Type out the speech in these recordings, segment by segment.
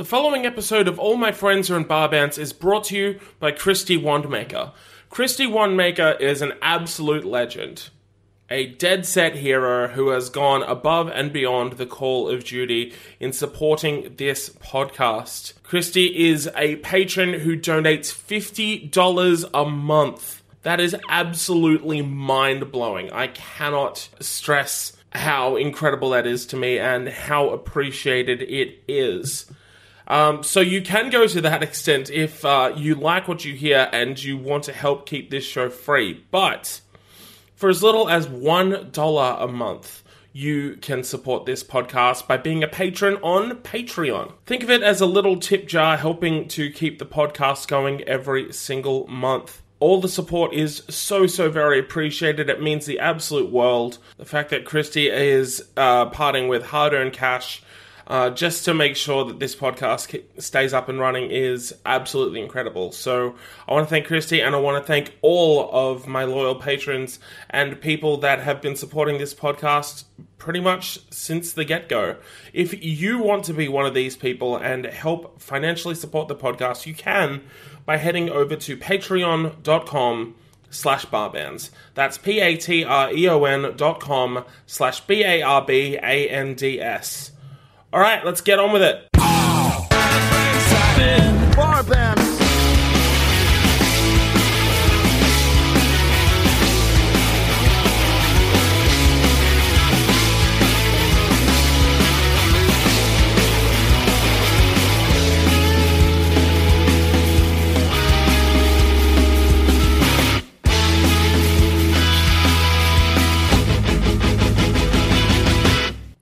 The following episode of All My Friends Are in Bar Bands is brought to you by Kristy Wandmaker. Kristy Wandmaker is an absolute legend, a dead set hero who has gone above and beyond the call of duty in supporting this podcast. Kristy is a patron who donates $50 a month. That is absolutely mind-blowing. I cannot stress how incredible that is to me and how appreciated it is. So you can go to that extent if you like what you hear and you want to help keep this show free. But for as little as $1 a month, you can support this podcast by being a patron on Patreon. Think of it as a little tip jar helping to keep the podcast going every single month. All the support is so very appreciated. It means the absolute world. The fact that Kristy is parting with hard-earned cash just to make sure that this podcast stays up and running is absolutely incredible. So I want to thank Kristy, and I want to thank all of my loyal patrons and people that have been supporting this podcast pretty much since the get-go. If you want to be one of these people and help financially support the podcast, you can by heading over to patreon.com/barbands. That's patreon.com/barbands. All right, let's get on with it. Oh, seven. Bar bands.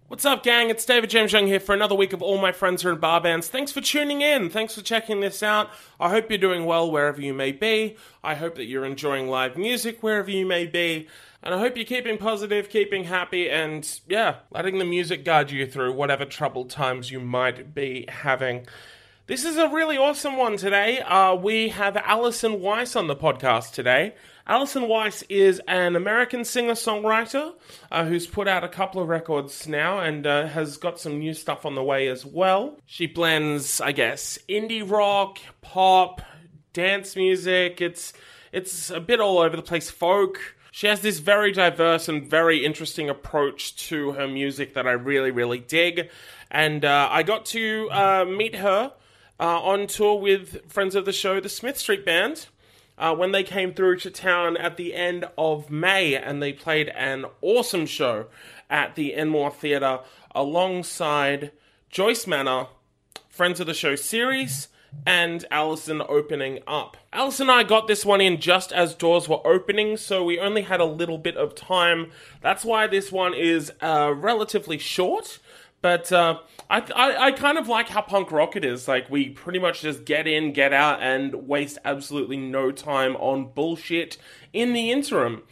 What's up, gang? It's David James Young here for another week of All My Friends Are in Bar Bands. Thanks for tuning in. Thanks for checking this out. I hope you're doing well wherever you may be. I hope that you're enjoying live music wherever you may be. And I hope you're keeping positive, keeping happy, and, yeah, letting the music guide you through whatever troubled times you might be having. This is a really awesome one today. We have Allison Weiss on the podcast today. Allison Weiss is an American singer-songwriter who's put out a couple of records now and has got some new stuff on the way as well. She blends, I guess, indie rock, pop, dance music. It's a bit all over the place, folk. She has this very diverse and very interesting approach to her music that I really, really dig. And I got to meet her on tour with friends of the show, The Smith Street Band, when they came through to town at the end of May, and they played an awesome show at the Enmore Theatre alongside Joyce Manor, Friends of the Show series, and Allison opening up. Allison and I got this one in just as doors were opening, so we only had a little bit of time. That's why this one is relatively short. But I kind of like how punk rock it is. Like, we pretty much just get in, get out, and waste absolutely no time on bullshit in the interim.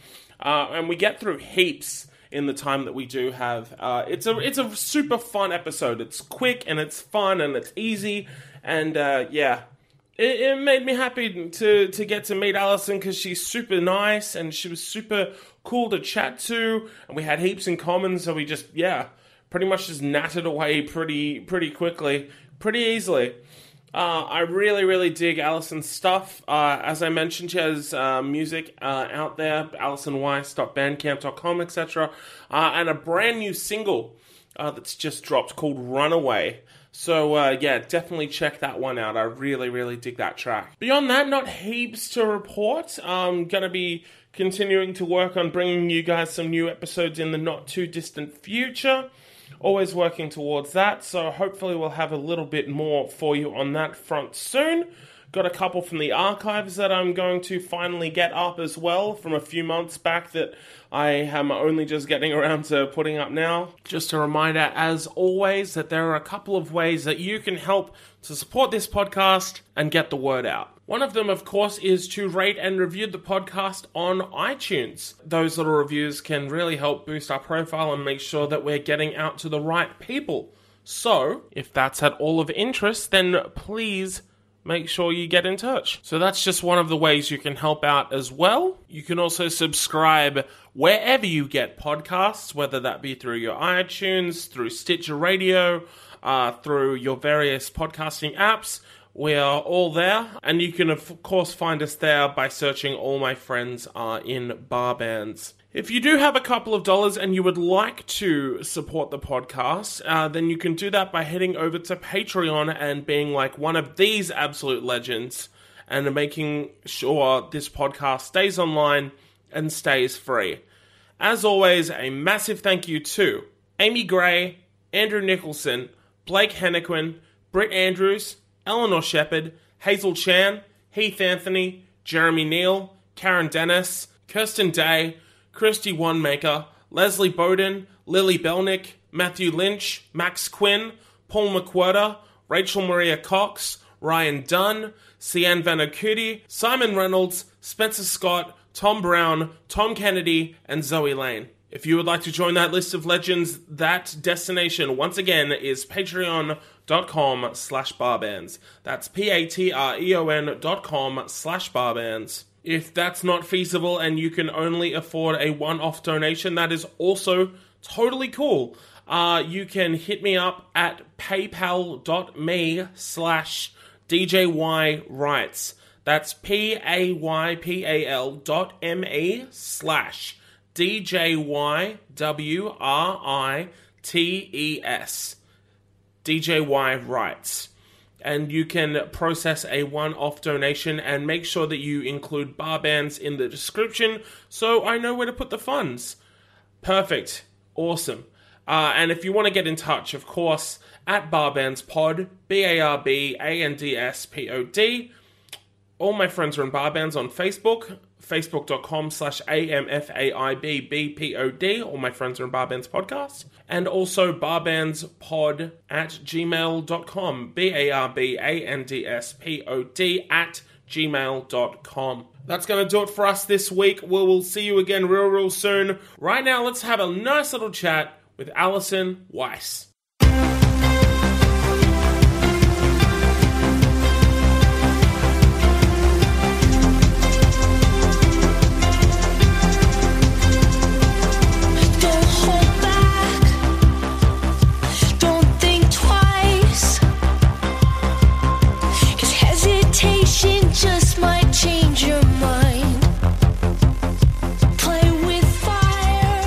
And we get through heaps in the time that we do have. It's a super fun episode. It's quick, and it's fun, and it's easy. And, yeah, it made me happy to get to meet Allison, because she's super nice, and she was super cool to chat to. And we had heaps in common, so we just, yeah, pretty much just natted away pretty quickly, pretty easily. I really dig Allison's stuff. As I mentioned, she has music out there, AllisonWeiss.bandcamp.com, etc. And a brand new single that's just dropped called Runaway. So, yeah, definitely check that one out. I really dig that track. Beyond that, not heaps to report. I'm going to be continuing to work on bringing you guys some new episodes in the not-too-distant future. Always working towards that, so hopefully we'll have a little bit more for you on that front soon. Got a couple from the archives that I'm going to finally get up as well from a few months back that I am only just getting around to putting up now. Just a reminder, as always, that there are a couple of ways that you can help to support this podcast and get the word out. One of them, of course, is to rate and review the podcast on iTunes. Those little reviews can really help boost our profile and make sure that we're getting out to the right people. So, if that's at all of interest, then please make sure you get in touch. So that's just one of the ways you can help out as well. You can also subscribe wherever you get podcasts, whether that be through your iTunes, through Stitcher Radio, through your various podcasting apps. We are all there, and you can of course find us there by searching All My Friends Are in Bar Bands. If you do have a couple of dollars and you would like to support the podcast, then you can do that by heading over to Patreon and being like one of these absolute legends and making sure this podcast stays online and stays free. As always, a massive thank you to Amy Gray, Andrew Nicholson, Blake Hennequin, Britt Andrews, Eleanor Shepard, Hazel Chan, Heath Anthony, Jeremy Neal, Karen Dennis, Kirsten Day, Kristy Wandmaker, Leslie Bowden, Lily Belnick, Matthew Lynch, Max Quinn, Paul McWhirter, Rachel Maria Cox, Ryan Dunn, Cian Vanacuti, Simon Reynolds, Spencer Scott, Tom Brown, Tom Kennedy, and Zoe Lane. If you would like to join that list of legends, that destination, once again, is patreon.com/barbands. That's patreon.com/barbands. If that's not feasible and you can only afford a one-off donation, that is also totally cool. You can hit me up at paypal.me/DJYWrites. That's paypal.me/DJYWRITES. DJY Writes. And you can process a one-off donation and make sure that you include bar bands in the description so I know where to put the funds. Perfect. Awesome. And if you want to get in touch, of course, at barbandspod, barbandspod. All My Friends Are in Bar Bands on Facebook, facebook.com/amfaibbpod, All My Friends Are in Bar Bands podcast, and also barbandspod@gmail.com, barbandspod@gmail.com. That's going to do it for us this week. We will see you again real, real soon. Right now, let's have a nice little chat with Allison Weiss. Just might change your mind. Play with fire.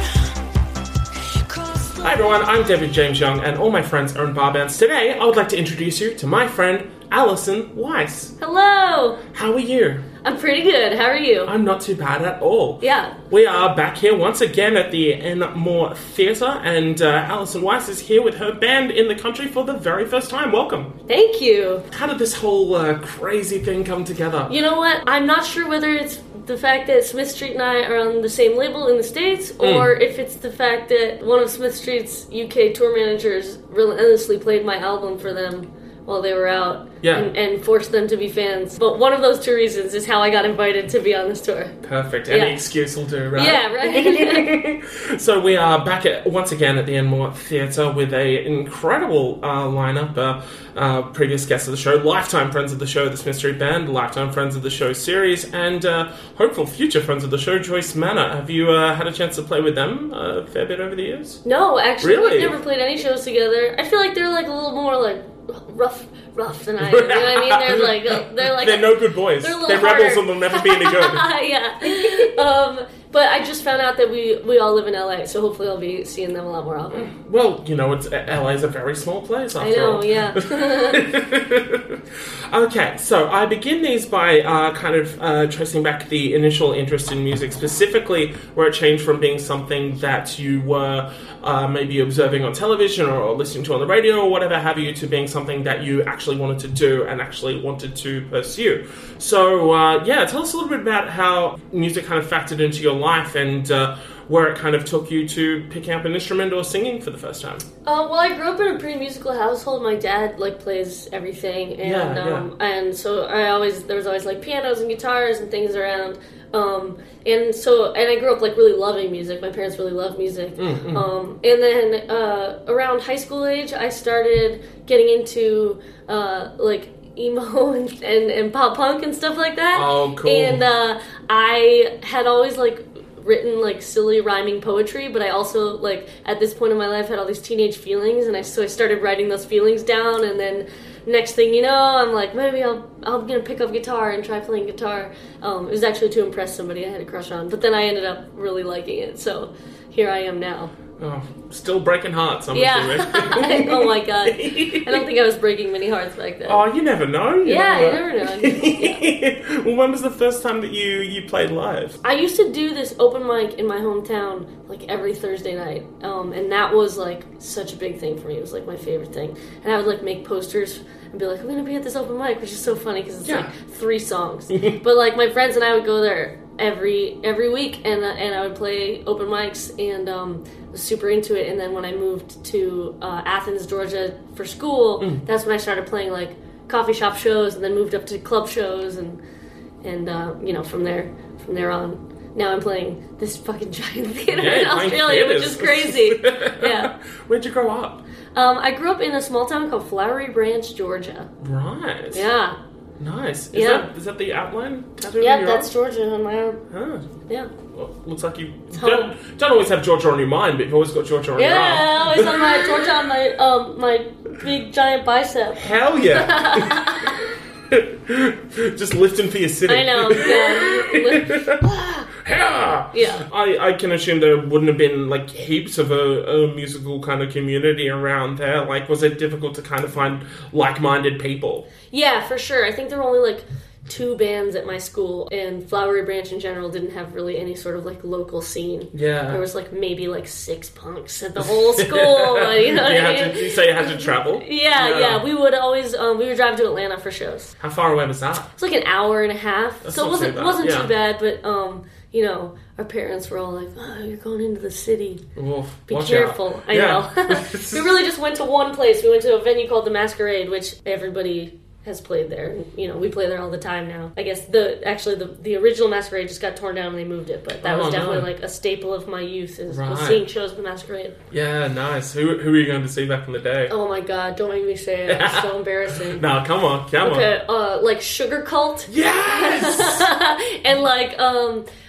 Hi everyone, I'm David James Young and all my friends are in bar bands. Today I would like to introduce you to my friend Allison Weiss. Hello! How are you? I'm pretty good, how are you? I'm not too bad at all. Yeah. We are back here once again at the Enmore Theatre, and Allison Weiss is here with her band in the country for the very first time. Welcome. Thank you. How did this whole crazy thing come together? You know what, I'm not sure whether it's the fact that Smith Street and I are on the same label in the States, or if it's the fact that one of Smith Street's UK tour managers relentlessly played my album for them while they were out, and forced them to be fans. But one of those two reasons is how I got invited to be on this tour. Perfect. Any excuse will do, right? Yeah, right. So we are back once again at the Enmore Theatre with an incredible lineup. Previous guests of the show, lifetime friends of the show, The Smith Street Band, lifetime friends of the show series, and hopeful future friends of the show, Joyce Manor. Have you had a chance to play with them a fair bit over the years? No, actually, really? We've never played any shows together. I feel like they're like a little more like rough than I am. You know what I mean? They're no good boys. They're rebels and will never be any good. Yeah. But I just found out that we all live in LA, so hopefully I'll be seeing them a lot more often. Well, you know, LA's a very small place after all. I know, yeah. Okay, so I begin these by tracing back the initial interest in music, specifically where it changed from being something that you were maybe observing on television or listening to on the radio or whatever have you, to being something that you actually wanted to do and actually wanted to pursue. So, tell us a little bit about how music kind of factored into your life and where it kind of took you to picking up an instrument or singing for the first time. Well, I grew up in a pretty musical household. My dad plays everything, and and so there was always like pianos and guitars and things around. And I grew up really loving music. My parents really loved music. Mm-hmm. And then around high school age, I started getting into emo and pop punk and stuff like that. Oh, cool. And I had always written like silly rhyming poetry, but I also like at this point in my life had all these teenage feelings, and so I started writing those feelings down, and then next thing you know, I'm like, maybe I'm gonna pick up guitar and try playing guitar. It was actually to impress somebody I had a crush on, but then I ended up really liking it, so here I am now. Oh, still breaking hearts, I'm assuming. Oh my god. I don't think I was breaking many hearts back then. Oh, you never know. You never know. Well, when was the first time that you played live? I used to do this open mic in my hometown, like, every Thursday night. And that was, like, such a big thing for me. It was, like, my favorite thing. And I would, like, make posters and be like, I'm going to be at this open mic, which is so funny because it's, like, 3 songs. But, like, my friends and I would go there every week, and I would play open mics, and was super into it. And then when I moved to Athens, Georgia for school, that's when I started playing like coffee shop shows, and then moved up to club shows, and you know, from there on. Now I'm playing this fucking giant theater in Australia, which is crazy. Yeah. Where'd you grow up? I grew up in a small town called Flowery Branch, Georgia. Right. Yeah. Nice. Is that the outline tattoo? Yeah, that's Georgia on my arm. Huh. Yeah. Well, looks like you don't always have Georgia on your mind, but you've always got Georgia on your arm. Yeah, always on my Georgia on my my big giant bicep. Hell yeah. Just lifting for your city. I know. Yeah. Yeah. I can assume there wouldn't have been like heaps of a musical kind of community around there. Like, was it difficult to kind of find like-minded people? Yeah, for sure. I think there were only like 2 bands at my school, and Flowery Branch in general didn't have really any sort of like local scene. Yeah. There was like maybe like 6 punks at the whole school. You know what I mean? So you had to travel? Yeah. We would always, we would drive to Atlanta for shows. How far away was that? It's like an hour and a half. That's so it wasn't too bad, but you know, our parents were all like, oh, you're going into the city. Oof, be careful. Out. I know. We really just went to one place. We went to a venue called the Masquerade, which everybody has played there. You know, we play there all the time now. I guess the original Masquerade just got torn down and they moved it, but that was definitely like a staple of my youth was seeing shows with Masquerade. Yeah, nice. Who were you going to see back in the day? Oh my god, don't make me say it. It's so embarrassing. No, come on. Okay, like Sugar Cult. Yes! And like,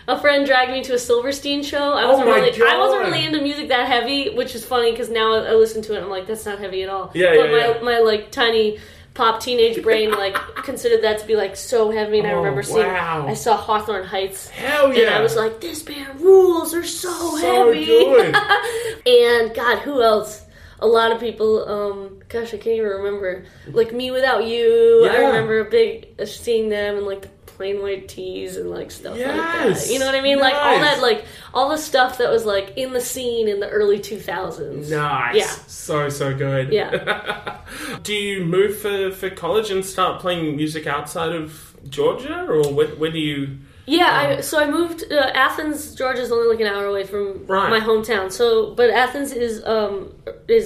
a friend dragged me to a Silverstein show. I wasn't really into music that heavy, which is funny because now I listen to it and I'm like, that's not heavy at all. Yeah, but my like tiny pop teenage brain like considered that to be like so heavy, and I remember seeing I saw Hawthorne Heights. Hell yeah. And I was like, this band rules, they're so heavy. Good. And god, who else? A lot of people, gosh, I can't even remember. Like Me Without You. Yeah. I remember seeing them and like the plain white tees and like stuff like that. You know what I mean? Nice. Like all that, like all the stuff that was like in the scene in the early 2000s. Nice. Yeah. So good. Yeah. Do you move for college and start playing music outside of Georgia, or when do you? Yeah, so I moved. Athens, Georgia, is only like an hour away from my hometown. So, but Athens is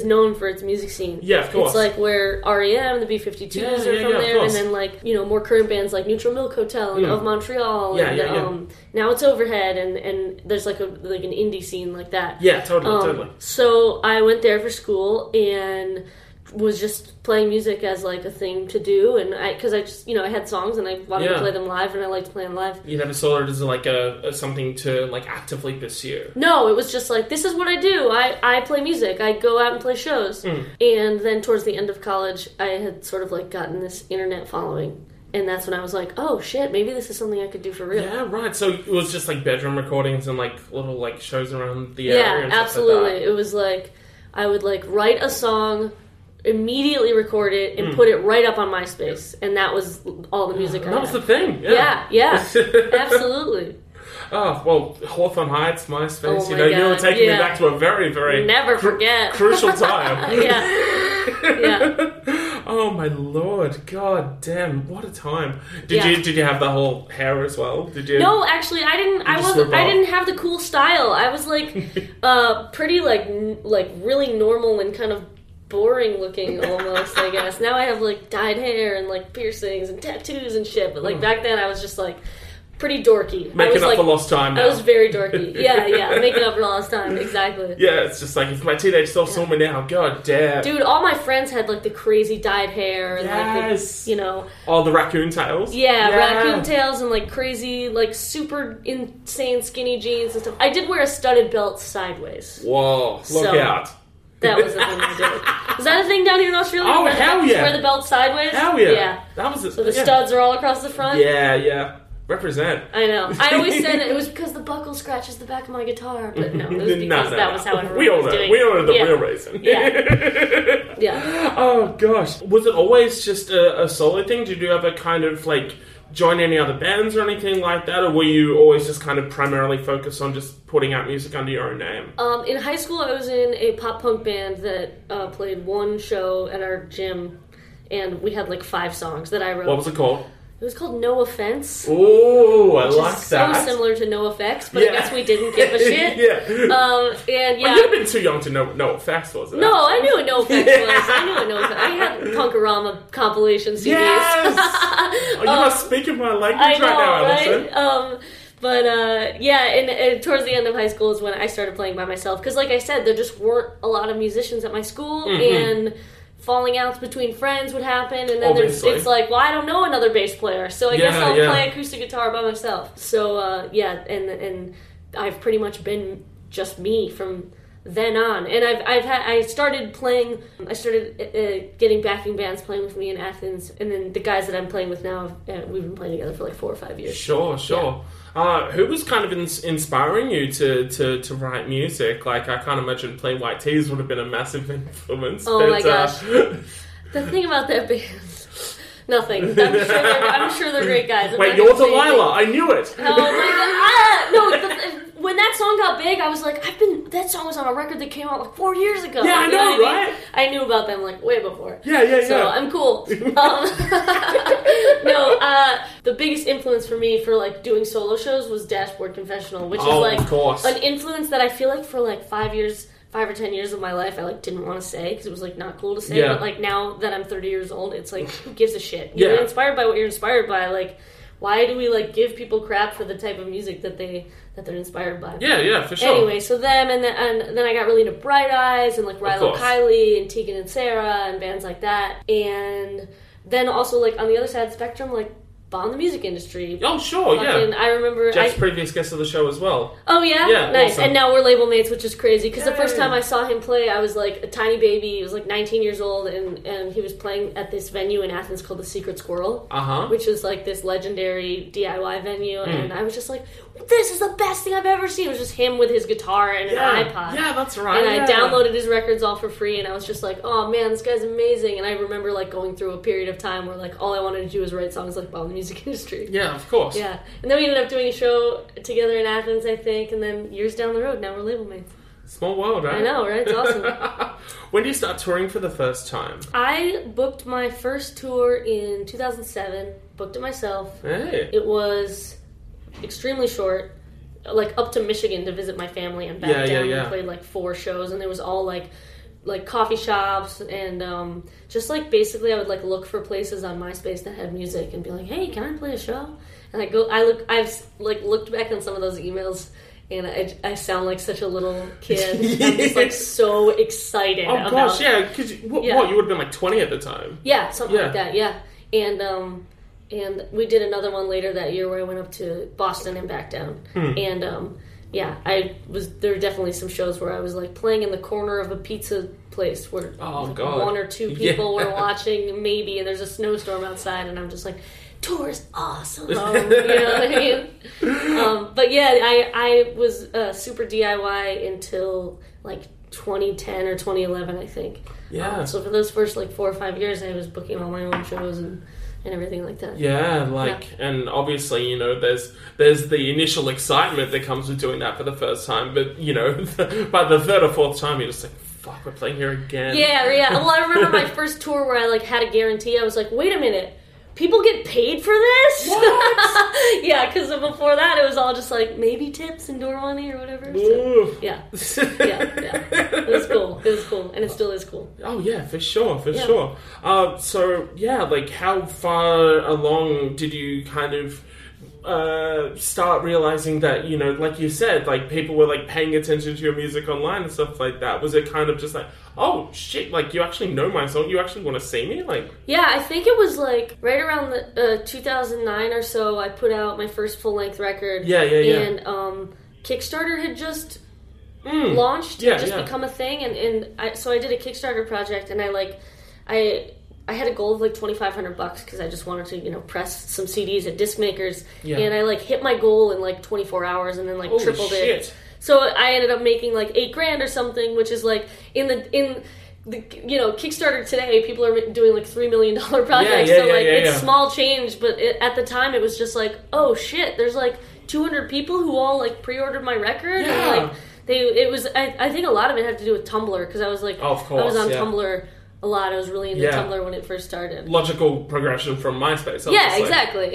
known for its music scene. Yeah, of course. It's like where REM, the B-52s are from there, and then like, you know, more current bands like Neutral Milk Hotel and Of Montreal. Yeah, and now it's Overhead, and there's like an indie scene like that. Yeah, totally. So I went there for school and was just playing music as like a thing to do, and because I just, you know, I had songs and I wanted to play them live, and I liked playing live. You never saw it as like a something to like actively pursue? No, it was just like, this is what I do. I play music. I go out and play shows. And then towards the end of college, I had sort of like gotten this internet following. And that's when I was like, oh shit, maybe this is something I could do for real. Yeah, right. So it was just like bedroom recordings and like little like shows around the area and absolutely. Stuff like that. It was like, I would like write a song, immediately record it, and put it right up on MySpace, and that was all the music I had. That was the thing. Yeah. Absolutely. Oh, well, Hawthorne Heights, MySpace, you were taking me back to a very, very crucial time. Yeah. Oh my lord, god damn, what a time. Did you have the whole hair as well? Did you? No, actually I didn't. I didn't have the cool style. I was like pretty like really normal and kind of boring looking almost, I guess. Now I have like dyed hair and like piercings and tattoos and shit, but like back then I was just like pretty dorky. Making up for lost time now. I was very dorky. Yeah, yeah. Making up for lost time. Exactly. Yeah, it's just like, if my teenage self saw me now, god damn. Dude, all my friends had like the crazy dyed hair and like the, you know. Oh, the raccoon tails? Yeah, raccoon tails and like crazy, like super insane skinny jeans and stuff. I did wear a studded belt sideways. Whoa, look out. That was the thing we did. Was that a thing down here in Australia? Oh, hell yeah. Wear the belt sideways? Hell yeah. Yeah. That was so the studs are all across the front? Yeah, yeah. Represent. I know. I always said it was because the buckle scratches the back of my guitar, but no, it was because that was how everyone was doing it. We all know the real reason. Yeah. Yeah. Oh, gosh. Was it always just a solo thing? Did you ever kind of, like, join any other bands or anything like that? Or were you always just kind of primarily focused on just putting out music under your own name? In high school, I was in a pop-punk band that played one show at our gym, and we had, like, 5 songs that I wrote. What was it called? It was called NoFX. Ooh, I like that. So similar to NoFX, but I guess we didn't give a shit. I would have been too young to know what NoFX was. No, I knew what NoFX was. I knew what NoFX was. I had Punkorama compilation CDs. Yes! You are speaking my language right now, Allison. But towards the end of high school is when I started playing by myself. Because like I said, there just weren't a lot of musicians at my school, and falling outs between friends would happen, and then it's like, well, I don't know another bass player, so I guess I'll play acoustic guitar by myself. So, and I've pretty much been just me from then on. And I started getting backing bands playing with me in Athens, and then the guys that I'm playing with now, we've been playing together for like 4 or 5 years. Sure. Yeah. Who was kind of inspiring you to write music? Like, I can't imagine Plain White Tees would have been a massive influence. Oh, my gosh. The thing about that band... Nothing. I'm sure they're great guys. Wait, you're Delilah. I knew it. Oh, my God. When that song got big, I was like, that song was on a record that came out like 4 years ago. Yeah, I know, right? I knew about them like way before. Yeah. So I'm cool. The biggest influence for me for like doing solo shows was Dashboard Confessional, which is like an influence that I feel like for like 5 or 10 years of my life I like didn't want to say because it was like not cool to say, but like now that I'm 30 years old, it's like, who gives a shit? You're inspired by what you're inspired by. Like, why do we like give people crap for the type of music that they're inspired by? Yeah, for sure. Anyway, so them, and then I got really into Bright Eyes and like Rilo Kiley and Tegan and Sarah and bands like that, and then also like on the other side of the spectrum, like bomb the music industry. Oh, sure, yeah. I remember Jeff's previous guest of the show as well. Oh yeah, nice. Awesome. And now we're label mates, which is crazy because the first time I saw him play, I was like a tiny baby. He was like 19 years old, and he was playing at this venue in Athens called the Secret Squirrel, which is like this legendary DIY venue. And I was just like, this is the best thing I've ever seen. It was just him with his guitar and an iPod. Yeah, that's right. And I downloaded his records all for free, and I was just like, oh man, this guy's amazing. And I remember like going through a period of time where like all I wanted to do was write songs like bomb the music industry. Yeah, of course. Yeah. And then we ended up doing a show together in Athens, I think, and then years down the road, now we're label mates. Small world, right? I know, right? It's awesome. When did you start touring for the first time? I booked my first tour in 2007. Booked it myself. Hey. It was extremely short, like up to Michigan to visit my family and back down. We played like 4 shows, and it was all like coffee shops and just like basically I would like look for places on MySpace that had music and be like, hey, can I play a show? And I've looked back on some of those emails and I sound like such a little kid. I'm just like so excited. Oh gosh, because what you would have been like 20 at the time. Yeah, something like that. Yeah, and we did another one later that year where I went up to Boston and back down. And there were definitely some shows where I was like playing in the corner of a pizza place where like 1 or 2 people were watching maybe, and there's a snowstorm outside, and I'm just like, tour is awesome, you know what I mean? I was super DIY until like 2010 or 2011, I think. Yeah. So for those first like 4 or 5 years, I was booking all my own shows and everything like that. And obviously, you know, there's the initial excitement that comes with doing that for the first time, but, you know, by the 3rd or 4th time, you're just like, fuck, we're playing here again. Yeah. Well, I remember my first tour where I, like, had a guarantee. I was like, wait a minute, people get paid for this? What? Yeah, because before that, it was all just, like, maybe tips and door money or whatever. So, yeah. It was cool. And it still is cool. Oh, yeah, for sure. So, yeah, like, how far along did you kind of start realizing that, you know, like you said, like, people were, like, paying attention to your music online and stuff like that? Was it kind of just like, oh, shit, like, you actually know my song? You actually want to see me? Like, yeah, I think it was, like, right around the 2009 or so, I put out my first full-length record. Yeah. And Kickstarter had just launched. Yeah, just become a thing. So I did a Kickstarter project, and I had a goal of, like, $2,500 because I just wanted to, you know, press some CDs at disc makers. Yeah. And I, like, hit my goal in, like, 24 hours and then, like, tripled it. So I ended up making, like, $8,000 or something, which is, like, in the you know, Kickstarter today, people are doing, like, $3 million projects. It's small change, but at the time it was just like, oh, shit, there's, like, 200 people who all, like, pre-ordered my record. Yeah. And, like, I think a lot of it had to do with Tumblr because I was, like, I was on Tumblr a lot. I was really into Tumblr when it first started. Logical progression from MySpace. Yeah, exactly.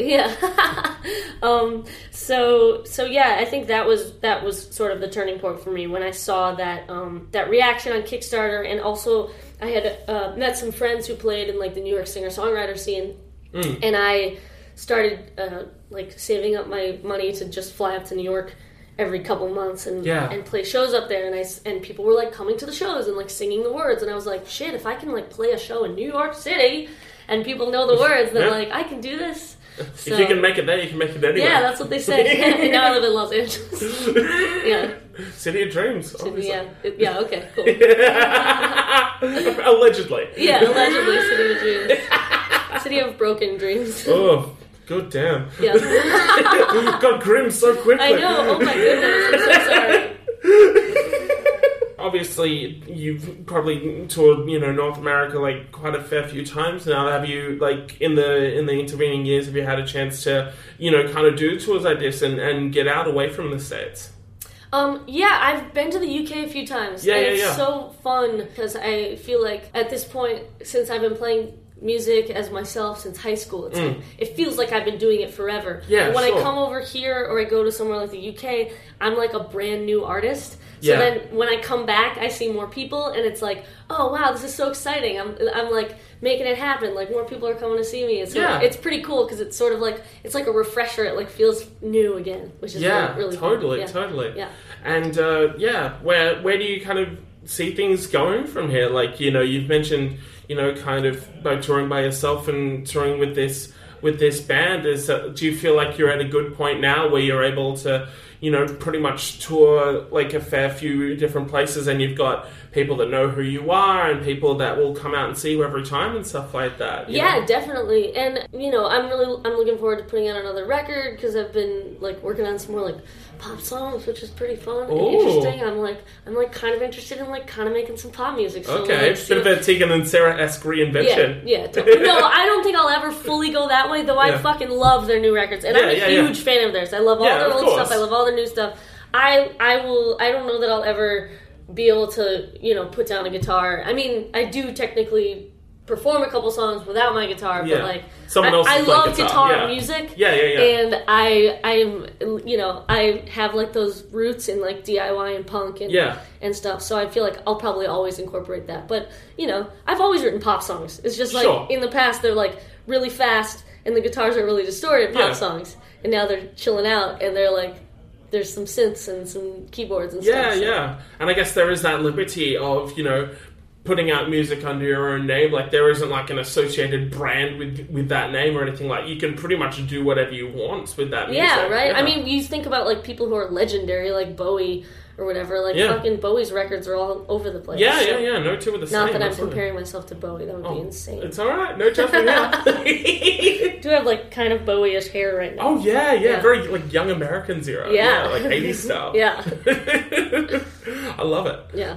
So yeah, I think that was sort of the turning point for me when I saw that reaction on Kickstarter, and also I had met some friends who played in, like, the New York singer-songwriter scene, and I started like, saving up my money to just fly up to New York every couple months and play shows up there, and people were, like, coming to the shows and, like, singing the words, and I was like, shit, if I can, like, play a show in New York City and people know the words, then like, I can do this. So, if you can make it there, you can make it anywhere. Yeah, that's what they said. And now I live in Los Angeles. Yeah. City of Dreams, obviously. Yeah, okay, cool. Allegedly. Yeah, allegedly City of Dreams. City of Broken Dreams. Oh. God damn. Yeah. Got grim so quickly. I know. Oh my goodness. I'm so sorry. Obviously, you've probably toured, you know, North America, like, quite a fair few times now. Have you, like, in the intervening years, have you had a chance to, you know, kind of do tours like this and get out away from the States? Yeah, I've been to the UK a few times. It's so fun because I feel like at this point, since I've been playing music as myself since high school, it's like, it feels like I've been doing it forever. And when I come over here or I go to somewhere like the UK, I'm like a brand new artist. So then when I come back, I see more people, and it's like, oh wow, this is so exciting. I'm like making it happen. Like, more people are coming to see me. It's pretty cool because it's sort of like, it's like a refresher. It, like, feels new again, which is really totally, cool. Totally. Yeah. And where do you kind of see things going from here? Like, you know, you've mentioned, you know, kind of by touring by yourself and touring with this band, do you feel like you're at a good point now where you're able to, you know, pretty much tour, like, a fair few different places, and you've got people that know who you are and people that will come out and see you every time and stuff like that? Yeah, definitely. And, you know, I'm looking forward to putting out another record because I've been, like, working on some more, like, pop songs, which is pretty fun and interesting. I'm kind of interested in, like, kind of making some pop music. So, okay, it's a bit of a Tegan and Sarah-esque reinvention. Yeah, totally. No, I don't think I'll ever fully go that way, though. I fucking love their new records, and I'm a huge fan of theirs. I love all their old stuff. I love all their new stuff. I don't know that I'll ever be able to, you know, put down a guitar. I mean, I do technically perform a couple songs without my guitar, but, like, I love guitar music. And I'm, you know, I have, like, those roots in, like, DIY and punk and stuff, so I feel like I'll probably always incorporate that. But, you know, I've always written pop songs. It's just, like, in the past, they're, like, really fast, and the guitars are really distorted pop songs, and now they're chilling out, and they're, like, there's some synths and some keyboards and stuff. Yeah. And I guess there is that liberty of, you know, putting out music under your own name. Like, there isn't, like, an associated brand with that name or anything. Like, you can pretty much do whatever you want with that music. Yeah, right? I mean, you think about, like, people who are legendary, like Bowie or whatever. Like, fucking Bowie's records are all over the place. Yeah. No two are the same. Not that I'm comparing myself to Bowie. That would be insane. It's all right. No judgment here. Do have, like, kind of Bowie-ish hair right now. Oh, yeah. Very, like, young Americans era. Yeah. Like, 80s style. I love it. Yeah.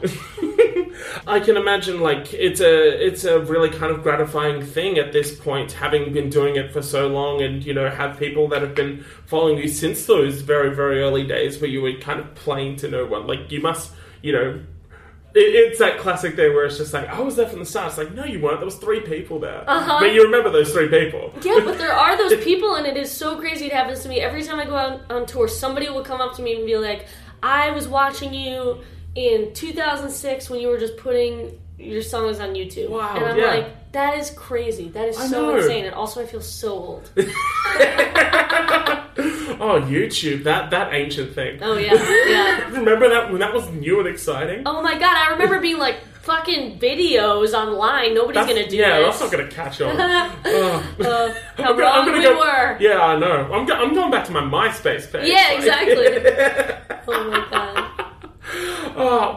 I can imagine, like, it's a really kind of gratifying thing at this point, having been doing it for so long, and, you know, have people that have been following you since those very, very early days where you were kind of playing to no one. Like, you must, you know, it's that classic day where it's just like, I was there from the start. It's like, no, you weren't. There was three people there. Uh-huh. But you remember those three people. Yeah, but there are those people, and it is so crazy. It happens to me. Every time I go out on tour, somebody will come up to me and be like, I was watching you in 2006 when you were just putting your songs on YouTube. Wow. And I'm like, that is crazy. That is so insane. And also I feel so old. Oh, YouTube, that ancient thing. Oh, yeah, yeah. Remember that when that was new and exciting? Oh, my God, I remember being like, fucking videos online, nobody's going to do this. Yeah, that's not going to catch on. How wrong we were. Yeah, I know. I'm going back to my MySpace page. Yeah, like. Exactly. Oh, my God.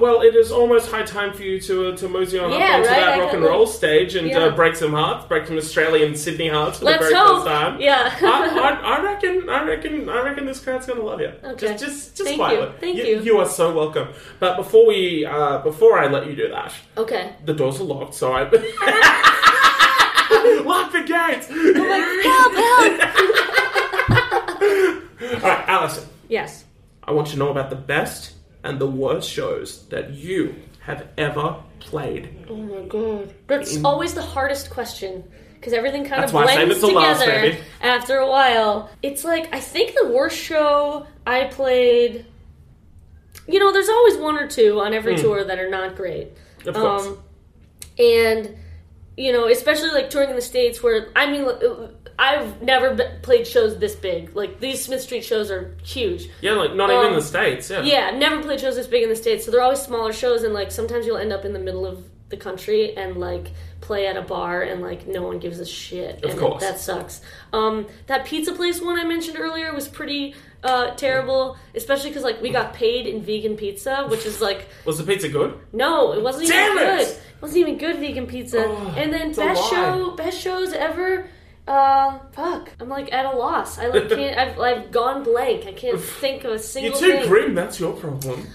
Well, it is almost high time for you to mosey on up onto that rock and roll stage and break some hearts, break some Australian Sydney hearts for the very first time. Yeah, I reckon this crowd's gonna love you. Okay. Just quietly. Thank you. You are so welcome. But before we, before I let you do that, okay, the doors are locked, so I lock the gates. I'm like, help! All right, Allison. Yes. I want you to know about the best and the worst shows that you have ever played. Oh my God. That's always the hardest question, because everything kind of blends together after a while. It's like, I think the worst show I played... You know, there's always one or two on every tour that are not great. Of course. And, you know, especially like touring in the States where, I mean... I've never played shows this big. Like, these Smith Street shows are huge. Yeah, like, not even in the States, yeah. Yeah, never played shows this big in the States, so they're always smaller shows, and, like, sometimes you'll end up in the middle of the country and, like, play at a bar, and, like, no one gives a shit. Of course. That sucks. That pizza place one I mentioned earlier was pretty... terrible, especially because, like, we got paid in vegan pizza, which is, like... Was the pizza good? No, it wasn't even good. It wasn't even good vegan pizza. Oh, and then best shows ever... fuck. I'm, like, at a loss. I, like, can't... I've gone blank. I can't think of a single thing. You're too grim. That's your problem.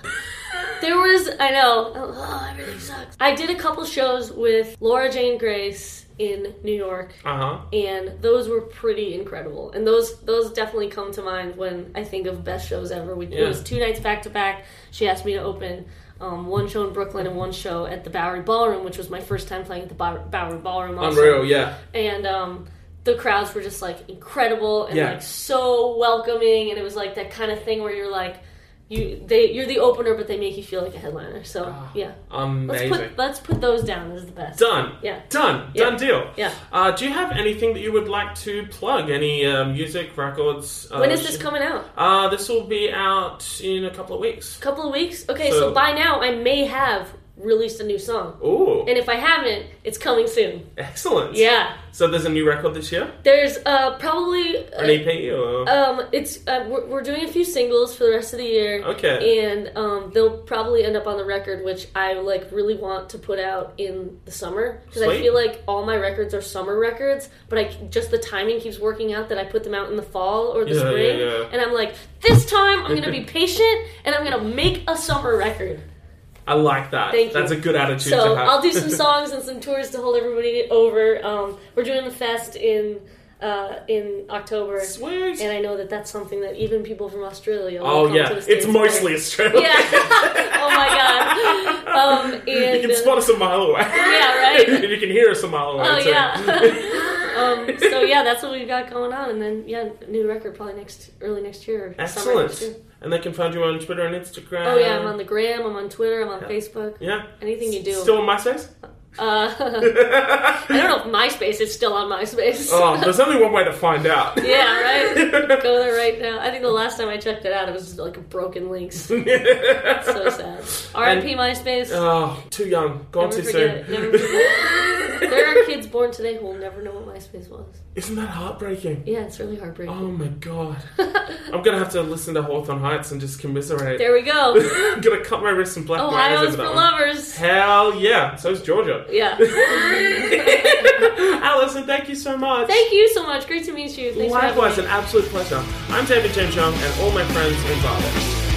There was... I know. Oh, everything sucks. I did a couple shows with Laura Jane Grace in New York. Uh-huh. And those were pretty incredible. And those definitely come to mind when I think of best shows ever. It was 2 nights back-to-back. She asked me to open... one show in Brooklyn and one show at the Bowery Ballroom, which was my first time playing at the Bowery Ballroom also. Unreal, yeah. And, the crowds were just, like, incredible and, like, so welcoming. And it was, like, that kind of thing where you're, like, you're the opener, but they make you feel like a headliner. So, yeah. Amazing. Let's put those down as the best. Done. Yeah. Done. Yeah. Done deal. Yeah. Do you have anything that you would like to plug? Any music, records? When is this coming out? This will be out in a couple of weeks. Okay, so by now I may have... released a new song. Ooh. And if I haven't, it's coming soon. Excellent. Yeah. So there's a new record this year? There's probably... an EP or...? It's, we're doing a few singles for the rest of the year. Okay. And they'll probably end up on the record, which I, like, really want to put out in the summer. Because I feel like all my records are summer records, but just the timing keeps working out that I put them out in the fall or the spring. Yeah. And I'm like, this time I'm going to be patient and I'm going to make a summer record. I like that. Thank you. That's a good attitude to have. So I'll do some songs and some tours to hold everybody over. We're doing the fest in October. Sweet. And I know that that's something that even people from Australia will come to the States. It's mostly Australian. Yeah. Oh, my God. And, you can spot us a mile away. Yeah, right? And you can hear us a mile away, too. Oh, yeah. So, yeah, that's what we've got going on. And then, yeah, new record probably early next year. Excellent. And they can find you on Twitter and Instagram. Oh, yeah, I'm on the gram, I'm on Twitter, I'm on Facebook. Yeah. Anything you do. Still on MySpace? I don't know if MySpace is still on MySpace. Oh, there's only one way to find out. Yeah, right? Go there right now. I think the last time I checked it out, it was just like a broken links. It's so sad. R.I.P. MySpace. Oh, too young. Gone too soon. Never forget. There are kids born today who will never know what MySpace was. Isn't that heartbreaking? Yeah, it's really heartbreaking. Oh my God. I'm going to have to listen to Hawthorne Heights and just commiserate. There we go. I'm going to cut my wrists and black my eyes over that one. Lovers. Hell yeah. So is Georgia. Yeah. Allison, thank you so much. Thank you so much. Great to meet you. Thanks for having me. Likewise, an absolute pleasure. I'm David James Young and all my friends in Barber.